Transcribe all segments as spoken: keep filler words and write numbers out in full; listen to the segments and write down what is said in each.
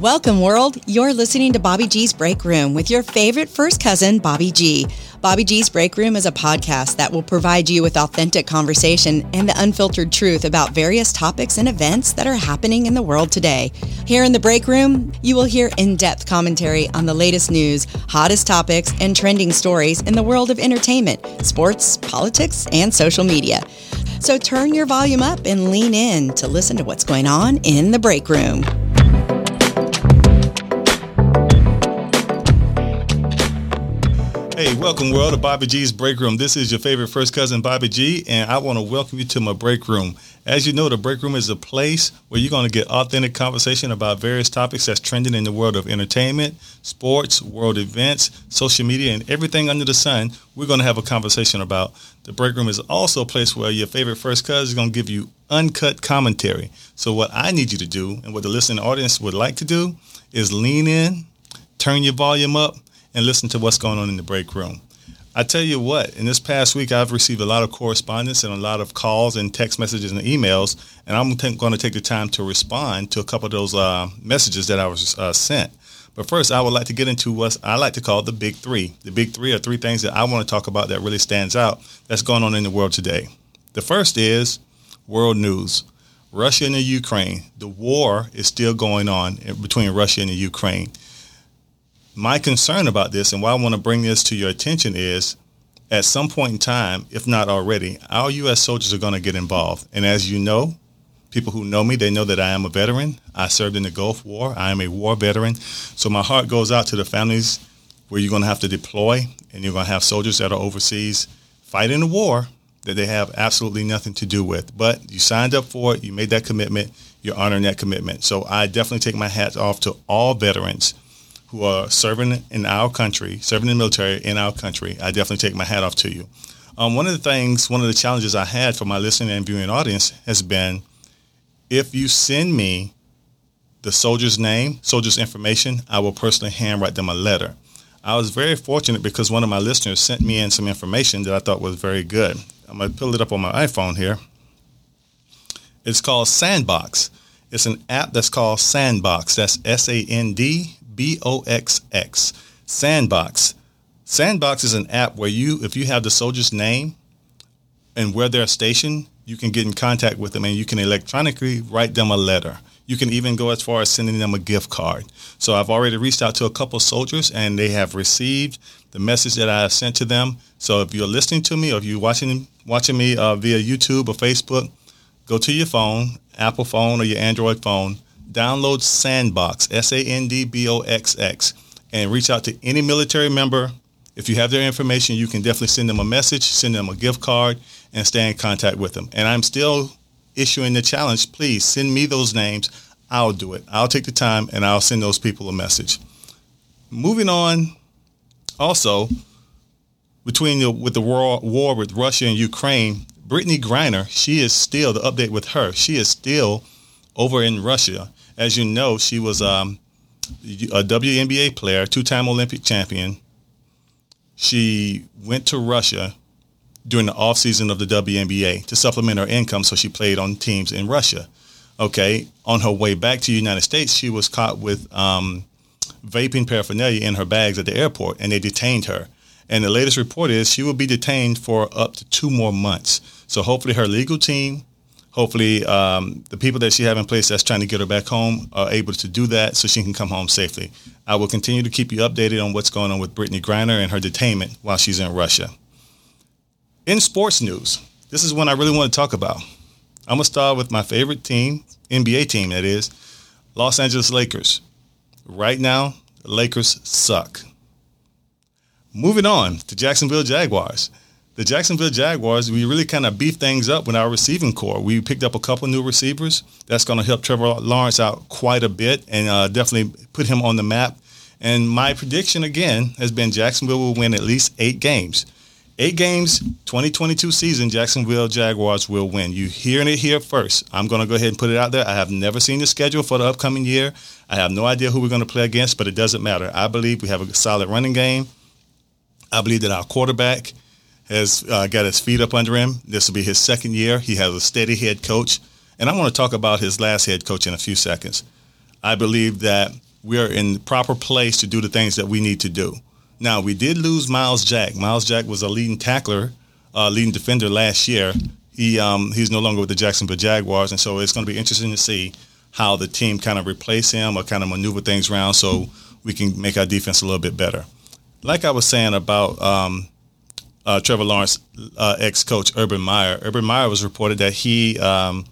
Welcome, world. You're listening to Bobby G's Break Room with your favorite first cousin, Bobby G. Bobby G's Break Room is a podcast that will provide you with authentic conversation and the unfiltered truth about various topics and events that are happening in the world today. Here in the Break Room, you will hear in-depth commentary on the latest news, hottest topics, and trending stories in the world of entertainment, sports, politics, and social media. So turn your volume up and lean in to listen to what's going on in the Break Room. Hey, welcome world to Bobby G's Break Room. This is your favorite first cousin, Bobby G, and I want to welcome you to my break room. As you know, the break room is a place where you're going to get authentic conversation about various topics that's trending in the world of entertainment, sports, world events, social media, and everything under the sun we're going to have a conversation about. The break room is also a place where your favorite first cousin is going to give you uncut commentary. So what I need you to do, and what the listening audience would like to do, is lean in, turn your volume up, and listen to what's going on in the break room. I tell you what, in this past week, I've received a lot of correspondence and a lot of calls and text messages and emails, and I'm t- going to take the time to respond to a couple of those uh, messages that I was uh, sent. But first, I would like to get into what I like to call the big three. The big three are three things that I want to talk about that really stands out that's going on in the world today. The first is world news. Russia and the Ukraine. The war is still going on between Russia and the Ukraine. My concern about this and why I want to bring this to your attention is at some point in time, if not already, our U S soldiers are going to get involved. And as you know, people who know me, they know that I am a veteran. I served in the Gulf War. I am a war veteran. So my heart goes out to the families where you're going to have to deploy and you're going to have soldiers that are overseas fighting a war that they have absolutely nothing to do with. But you signed up for it. You made that commitment. You're honoring that commitment. So I definitely take my hats off to all veterans who are serving in our country, serving in the military in our country. I definitely take my hat off to you. Um, one of the things, one of the challenges I had for my listening and viewing audience has been, if you send me the soldier's name, soldier's information, I will personally handwrite them a letter. I was very fortunate because one of my listeners sent me in some information that I thought was very good. I'm going to pull it up on my iPhone here. It's called Sandbox. It's an app that's called Sandbox. That's S A N D B O X X, Sandbox. Sandbox is an app where you, if you have the soldier's name and where they're stationed, you can get in contact with them and you can electronically write them a letter. You can even go as far as sending them a gift card. So I've already reached out to a couple soldiers and they have received the message that I have sent to them. So if you're listening to me or if you're watching, watching me uh, via YouTube or Facebook, go to your phone, Apple phone or your Android phone, download Sandbox, S A N D B O X X, and reach out to any military member. If you have their information, you can definitely send them a message, send them a gift card, and stay in contact with them. And I'm still issuing the challenge. Please send me those names. I'll do it. I'll take the time, and I'll send those people a message. Moving on, also, between the, with the war, war with Russia and Ukraine, Brittany Griner, she is still, the update with her, she is still over in Russia. As you know, she was um, a W N B A player, two-time Olympic champion. She went to Russia during the offseason of the W N B A to supplement her income, so she played on teams in Russia. Okay, on her way back to the United States, she was caught with um, vaping paraphernalia in her bags at the airport, and they detained her. And the latest report is she will be detained for up to two more months. So hopefully her legal team, Hopefully, um, the people that she have in place that's trying to get her back home are able to do that so she can come home safely. I will continue to keep you updated on what's going on with Brittany Griner and her detainment while she's in Russia. In sports news, this is one I really want to talk about. I'm going to start with my favorite team, N B A team that is, Los Angeles Lakers. Right now, the Lakers suck. Moving on to Jacksonville Jaguars. The Jacksonville Jaguars, we really kind of beefed things up with our receiving core. We picked up a couple new receivers. That's going to help Trevor Lawrence out quite a bit and uh, definitely put him on the map. And my prediction, again, has been Jacksonville will win at least eight games. Eight games, twenty twenty-two season, Jacksonville Jaguars will win. You're hearing it here first. I'm going to go ahead and put it out there. I have never seen the schedule for the upcoming year. I have no idea who we're going to play against, but it doesn't matter. I believe we have a solid running game. I believe that our quarterback has uh, got his feet up under him. This will be his second year. He has a steady head coach. And I want to talk about his last head coach in a few seconds. I believe that we are in the proper place to do the things that we need to do. Now, we did lose Miles Jack. Miles Jack was a leading tackler, uh, leading defender last year. He um, he's no longer with the Jacksonville Jaguars, and so it's going to be interesting to see how the team kind of replace him or kind of maneuver things around so we can make our defense a little bit better. Like I was saying about um, uh, Trevor Lawrence, uh, ex-coach Urban Meyer, Urban Meyer was reported that he um,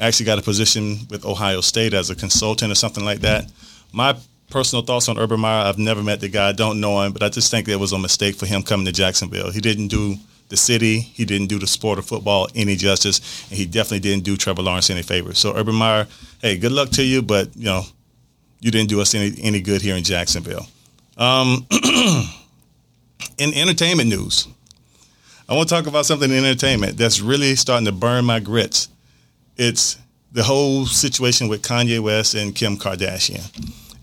actually got a position with Ohio State as a consultant or something like that. My personal thoughts on Urban Meyer, I've never met the guy, don't know him, but I just think it was a mistake for him coming to Jacksonville. He didn't do the city, he didn't do the sport of football any justice, and he definitely didn't do Trevor Lawrence any favors. So Urban Meyer, hey, good luck to you, but, you know, you didn't do us any, any good here in Jacksonville. Um, in entertainment news, I want to talk about something in entertainment that's really starting to burn my grits. It's the whole situation with Kanye West and Kim Kardashian.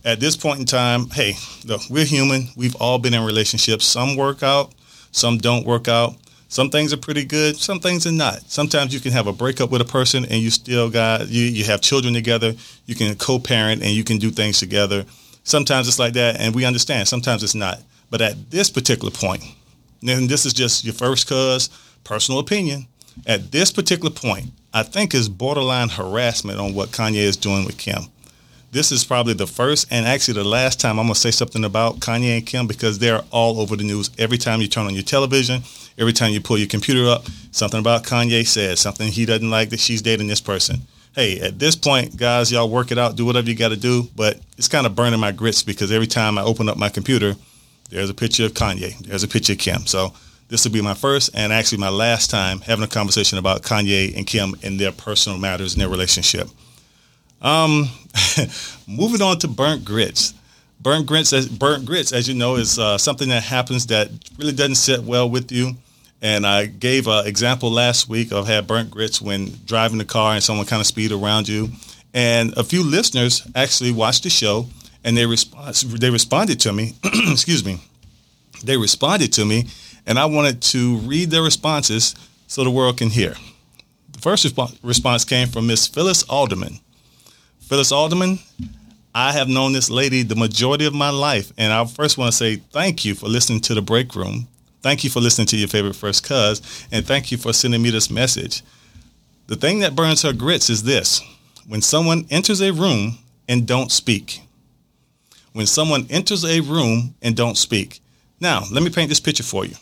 At this point in time, hey, look, we're human. We've all been in relationships. Some work out, some don't work out. Some things are pretty good, some things are not. Sometimes you can have a breakup with a person and you still got, you, you have children together, you can co-parent and you can do things together. Sometimes it's like that, and we understand, sometimes it's not. But at this particular point, and this is just your first cuz personal opinion, at this particular point, I think it's borderline harassment on what Kanye is doing with Kim. This is probably the first and actually the last time I'm going to say something about Kanye and Kim, because they're all over the news. Every time you turn on your television, every time you pull your computer up, something about Kanye says, something he doesn't like, that she's dating this person. Hey, at this point, guys, y'all work it out. Do whatever you got to do. But it's kind of burning my grits, because every time I open up my computer, there's a picture of Kanye. There's a picture of Kim. So this will be my first and actually my last time having a conversation about Kanye and Kim and their personal matters and their relationship. Um, moving on to burnt grits. Burnt grits, as, burnt grits, as you know, is uh, something that happens that really doesn't sit well with you. And I gave an example last week of had burnt grits when driving the car and someone kind of speed around you. And a few listeners actually watched the show, and they resp- they responded to me. Excuse me. They responded to me, and I wanted to read their responses so the world can hear. The first resp- response came from Miss Phyllis Alderman. Phyllis Alderman, I have known this lady the majority of my life, and I first want to say thank you for listening to The Break Room. Thank you for listening to your favorite first cuz, and thank you for sending me this message. The thing that burns her grits is this: when someone enters a room and don't speak. When someone enters a room and don't speak. Now, let me paint this picture for you.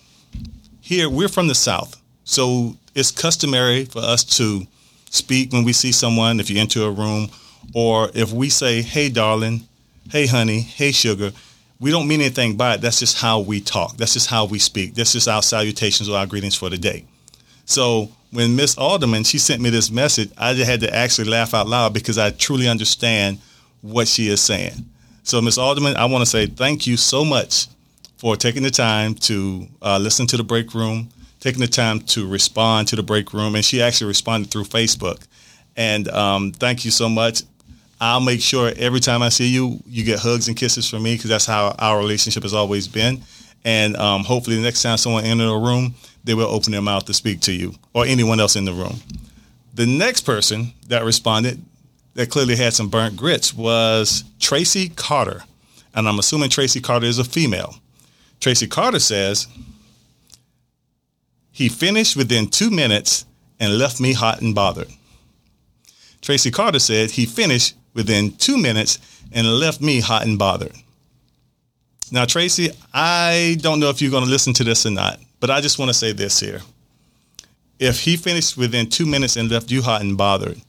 Here, we're from the South, so it's customary for us to speak when we see someone, if you enter a room. Or if we say, hey, darling, hey, honey, hey, sugar, we don't mean anything by it. That's just how we talk. That's just how we speak. That's just our salutations or our greetings for the day. So when Miss Alderman, she sent me this message, I just had to actually laugh out loud because I truly understand what she is saying. So, Miss Alderman, I want to say thank you so much for taking the time to uh, listen to The Break Room, taking the time to respond to The Break Room. And she actually responded through Facebook. And um, thank you so much. I'll make sure every time I see you, you get hugs and kisses from me, because that's how our relationship has always been. And um, hopefully the next time someone enters a room, they will open their mouth to speak to you or anyone else in the room. The next person that responded that clearly had some burnt grits was Tracy Carter. And I'm assuming Tracy Carter is a female. Tracy Carter says, he finished within two minutes and left me hot and bothered. Tracy Carter said he finished within two minutes and left me hot and bothered. Now, Tracy, I don't know if you're going to listen to this or not, but I just want to say this here. If he finished within two minutes and left you hot and bothered,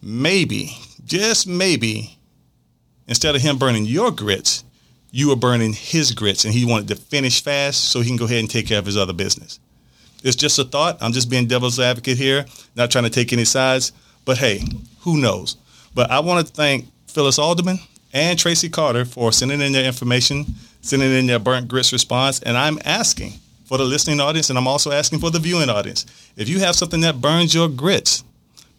maybe, just maybe, instead of him burning your grits, you were burning his grits, and he wanted to finish fast so he can go ahead and take care of his other business. It's just a thought. I'm just being devil's advocate here, not trying to take any sides. But, hey, who knows? But I want to thank Phyllis Alderman and Tracy Carter for sending in their information, sending in their burnt grits response. And I'm asking for the listening audience, and I'm also asking for the viewing audience. If you have something that burns your grits,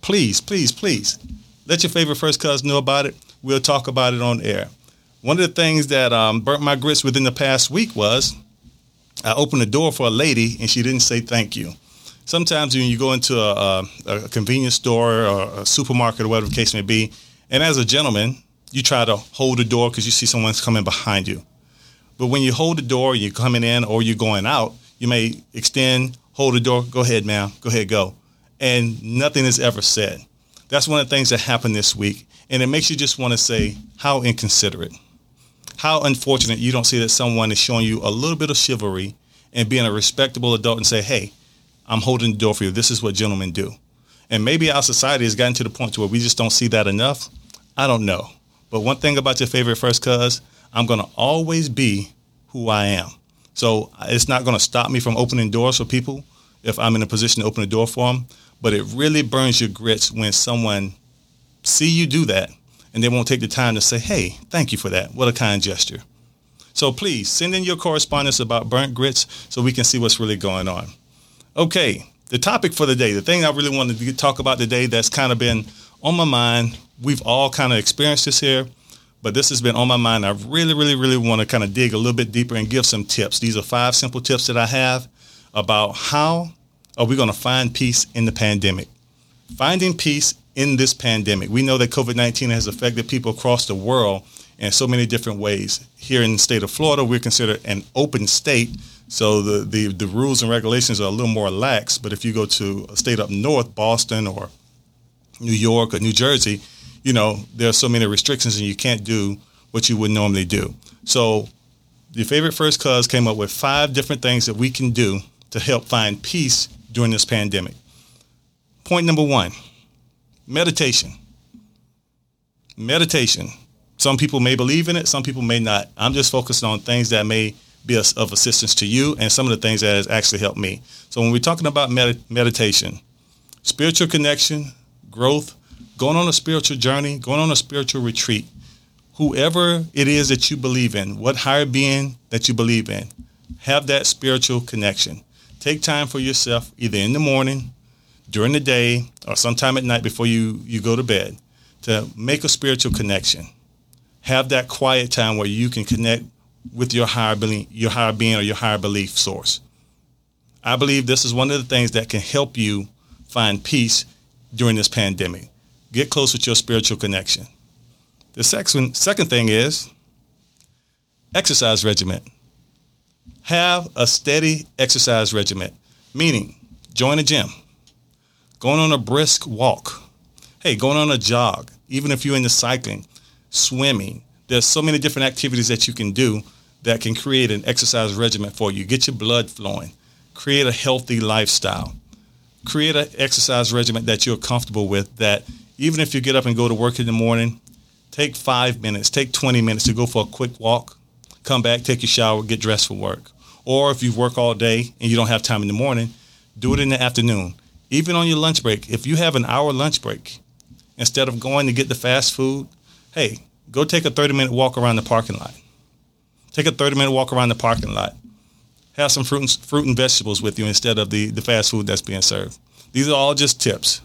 please, please, please let your favorite first cuz know about it. We'll talk about it on air. One of the things that um, burnt my grits within the past week was I opened the door for a lady, and she didn't say thank you. Sometimes when you go into a, a, a convenience store or a supermarket or whatever the case may be, and as a gentleman, you try to hold the door because you see someone's coming behind you. But when you hold the door, you're coming in or you're going out, you may extend, hold the door, go ahead, ma'am, go ahead, go. And nothing is ever said. That's one of the things that happened this week. And it makes you just want to say, how inconsiderate. How unfortunate you don't see that someone is showing you a little bit of chivalry and being a respectable adult and say, hey, I'm holding the door for you. This is what gentlemen do. And maybe our society has gotten to the point to where we just don't see that enough. I don't know. But one thing about your favorite first cuz, I'm going to always be who I am. So it's not going to stop me from opening doors for people if I'm in a position to open the door for them. But it really burns your grits when someone see you do that and they won't take the time to say, hey, thank you for that. What a kind gesture. So please send in your correspondence about burnt grits so we can see what's really going on. Okay, the topic for the day, the thing I really wanted to talk about today that's kind of been on my mind, we've all kind of experienced this here, but this has been on my mind. I really, really, really want to kind of dig a little bit deeper and give some tips. These are five simple tips that I have about how are we going to find peace in the pandemic. Finding peace in this pandemic. We know that COVID nineteen has affected people across the world in so many different ways. Here in the state of Florida, we're considered an open state. So the, the, the rules and regulations are a little more lax. But if you go to a state up north, Boston or New York or New Jersey, you know, there are so many restrictions and you can't do what you would normally do. So your favorite first cuz came up with five different things that we can do to help find peace during this pandemic. Point number one, meditation. Meditation. Some people may believe in it. Some people may not. I'm just focused on things that may be of assistance to you and some of the things that has actually helped me. So when we're talking about med- meditation, spiritual connection, growth, going on a spiritual journey, going on a spiritual retreat, whoever it is that you believe in, what higher being that you believe in, have that spiritual connection. Take time for yourself either in the morning, during the day, or sometime at night before you, you go to bed to make a spiritual connection. Have that quiet time where you can connect with your higher being, your higher being or your higher belief source. I believe this is one of the things that can help you find peace during this pandemic. Get close with your spiritual connection. The second, second thing is exercise regimen. Have a steady exercise regimen, meaning join a gym, going on a brisk walk. Hey, going on a jog, even if you're into cycling, swimming. There's so many different activities that you can do that can create an exercise regimen for you. Get your blood flowing. Create a healthy lifestyle. Create an exercise regimen that you're comfortable with that even if you get up and go to work in the morning, take five minutes, take twenty minutes to go for a quick walk, come back, take your shower, get dressed for work. Or if you work all day and you don't have time in the morning, do it in the afternoon. Even on your lunch break, if you have an hour lunch break, instead of going to get the fast food, hey, go take a thirty-minute walk around the parking lot. Take a thirty-minute walk around the parking lot. Have some fruit and, fruit and vegetables with you instead of the, the fast food that's being served. These are all just tips.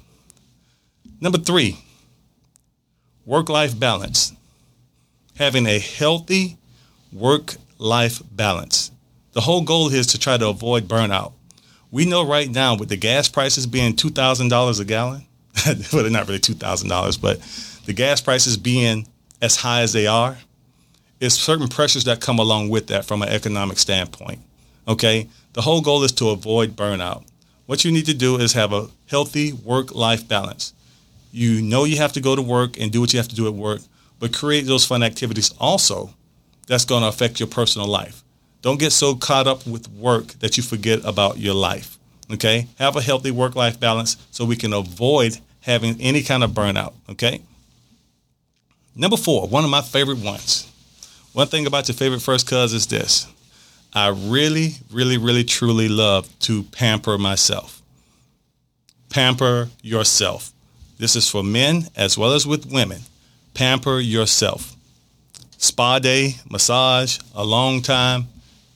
Number three, work-life balance. Having a healthy work-life balance. The whole goal here is to try to avoid burnout. We know right now with the gas prices being two thousand dollars a gallon, well, they're not really two thousand dollars, but the gas prices being as high as they are, it's certain pressures that come along with that from an economic standpoint, okay? The whole goal is to avoid burnout. What you need to do is have a healthy work-life balance. You know you have to go to work and do what you have to do at work, but create those fun activities also that's going to affect your personal life. Don't get so caught up with work that you forget about your life, okay? Have a healthy work-life balance so we can avoid having any kind of burnout, okay? Number four, one of my favorite ones. One thing about your favorite first cuz is this. I really, really, really, truly love to pamper myself. Pamper yourself. This is for men as well as with women. Pamper yourself. Spa day, massage, a long time,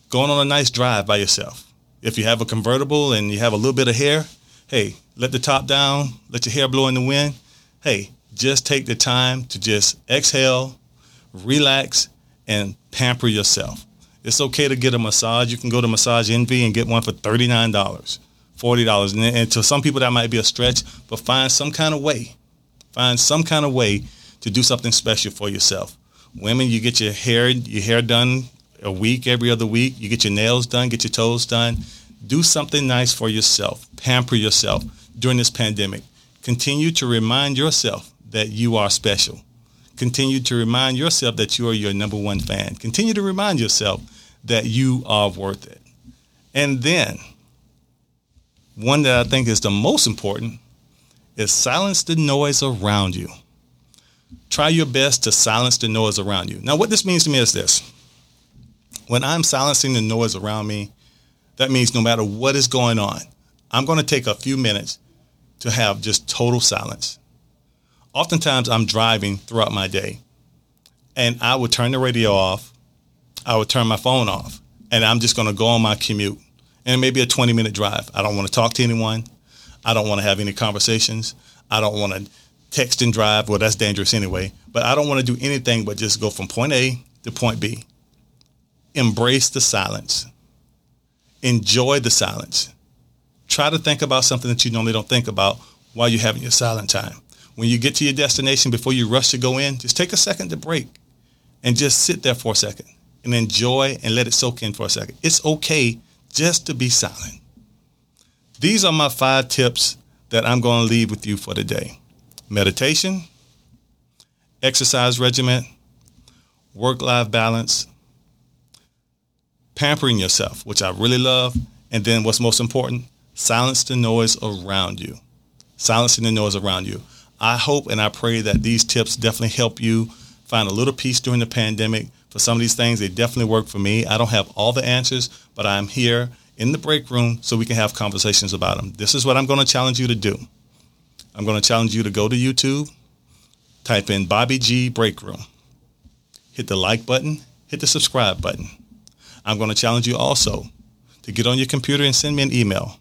going on a nice drive by yourself. If you have a convertible and you have a little bit of hair, hey, let the top down, let your hair blow in the wind. Hey, just take the time to just exhale, relax, and pamper yourself. It's okay to get a massage. You can go to Massage Envy and get one for thirty-nine dollars, forty dollars. And, and to some people that might be a stretch, but find some kind of way. Find some kind of way to do something special for yourself. Women, you get your hair your hair done a week, every other week. You get your nails done, get your toes done. Do something nice for yourself. Pamper yourself during this pandemic. Continue to remind yourself that you are special. Continue to remind yourself that you are your number one fan. Continue to remind yourself that you are worth it. And then, one that I think is the most important is silence the noise around you. Try your best to silence the noise around you. Now, what this means to me is this. When I'm silencing the noise around me, that means no matter what is going on, I'm going to take a few minutes to have just total silence. Oftentimes, I'm driving throughout my day, and I would turn the radio off. I would turn my phone off, and I'm just going to go on my commute, and maybe a twenty-minute drive. I don't want to talk to anyone. I don't want to have any conversations. I don't want to text and drive. Well, that's dangerous anyway. But I don't want to do anything but just go from point A to point B. Embrace the silence. Enjoy the silence. Try to think about something that you normally don't think about while you're having your silent time. When you get to your destination, before you rush to go in, just take a second to break and just sit there for a second and enjoy and let it soak in for a second. It's okay just to be silent. These are my five tips that I'm going to leave with you for today. Meditation, exercise regimen, work-life balance, pampering yourself, which I really love, and then what's most important, silence the noise around you. Silencing the noise around you. I hope and I pray that these tips definitely help you find a little peace during the pandemic. For some of these things, they definitely work for me. I don't have all the answers, but I'm here in the break room so we can have conversations about them. This is what I'm going to challenge you to do. I'm going to challenge you to go to YouTube, type in Bobby G Break Room, hit the like button, hit the subscribe button. I'm going to challenge you also to get on your computer and send me an email,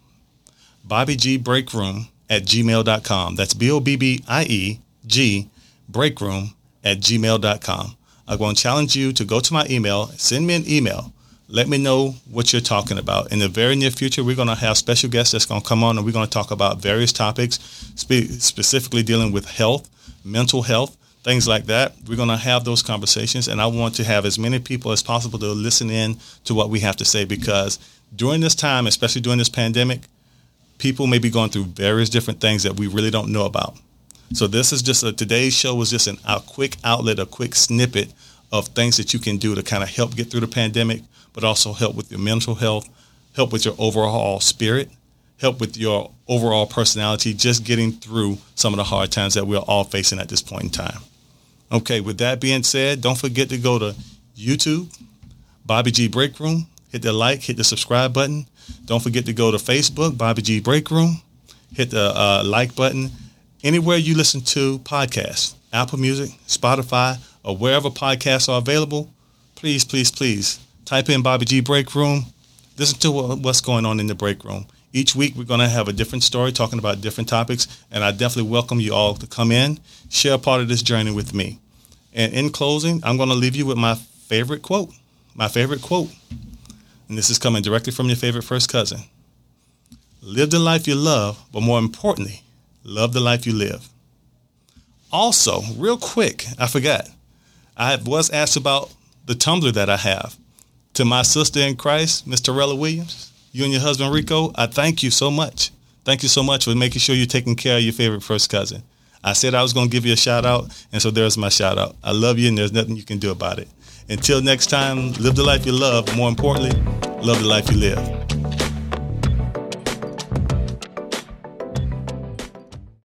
bobby g break room at gmail dot com. That's B O B B I E G breakroom at gmail dot com. I'm going to challenge you to go to my email, send me an email. Let me know what you're talking about. In the very near future, we're going to have special guests that's going to come on, and we're going to talk about various topics, spe- specifically dealing with health, mental health, things like that. We're going to have those conversations, and I want to have as many people as possible to listen in to what we have to say, because during this time, especially during this pandemic, people may be going through various different things that we really don't know about. So this is just a, today's show was just an, a quick outlet, a quick snippet of things that you can do to kind of help get through the pandemic, but also help with your mental health, help with your overall spirit, help with your overall personality, just getting through some of the hard times that we're all facing at this point in time. Okay, with that being said, don't forget to go to YouTube, Bobby G Break Room, hit the like, hit the subscribe button. Don't forget to go to Facebook, Bobby G Break Room, hit the uh, like button. Anywhere you listen to podcasts, Apple Music, Spotify, or wherever podcasts are available, please, please, please type in Bobby G Break Room. Listen to what's going on in the break room. Each week we're going to have a different story talking about different topics, and I definitely welcome you all to come in, share a part of this journey with me. And in closing, I'm going to leave you with my favorite quote, my favorite quote. And this is coming directly from your favorite first cousin. Live the life you love, but more importantly, love the life you live. Also, real quick, I forgot. I was asked about the Tumblr that I have. To my sister in Christ, Miss Torella Williams, you and your husband, Rico, I thank you so much. Thank you so much for making sure you're taking care of your favorite first cousin. I said I was going to give you a shout out, and so there's my shout out. I love you, and there's nothing you can do about it. Until next time, live the life you love. More importantly, love the life you live.